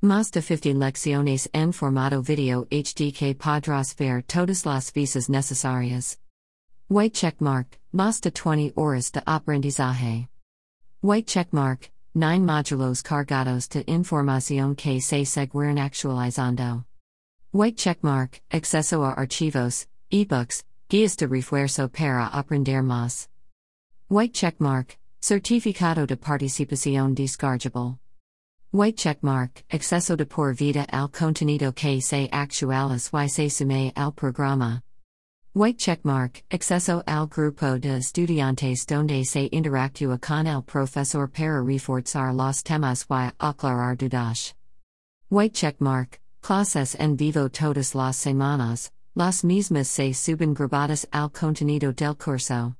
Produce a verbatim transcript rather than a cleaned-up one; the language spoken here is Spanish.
Mazda fifty Lecciones en Formato Video H D que podrás ver todas las visas necesarias. White checkmark, Mazda twenty horas de aprendizaje. White checkmark, nine módulos cargados de información que se seguirán actualizando. White checkmark, acceso a archivos, ebooks, guías de refuerzo para aprender más. White checkmark, certificado de participación descargable. White checkmark, acceso de por vida al contenido que se actualiza y se sume al programa. White checkmark, acceso al grupo de estudiantes donde se interactúa con el profesor para reforzar los temas y aclarar dudas. White checkmark, clases en vivo todas las semanas, las mismas se suben grabadas al contenido del curso.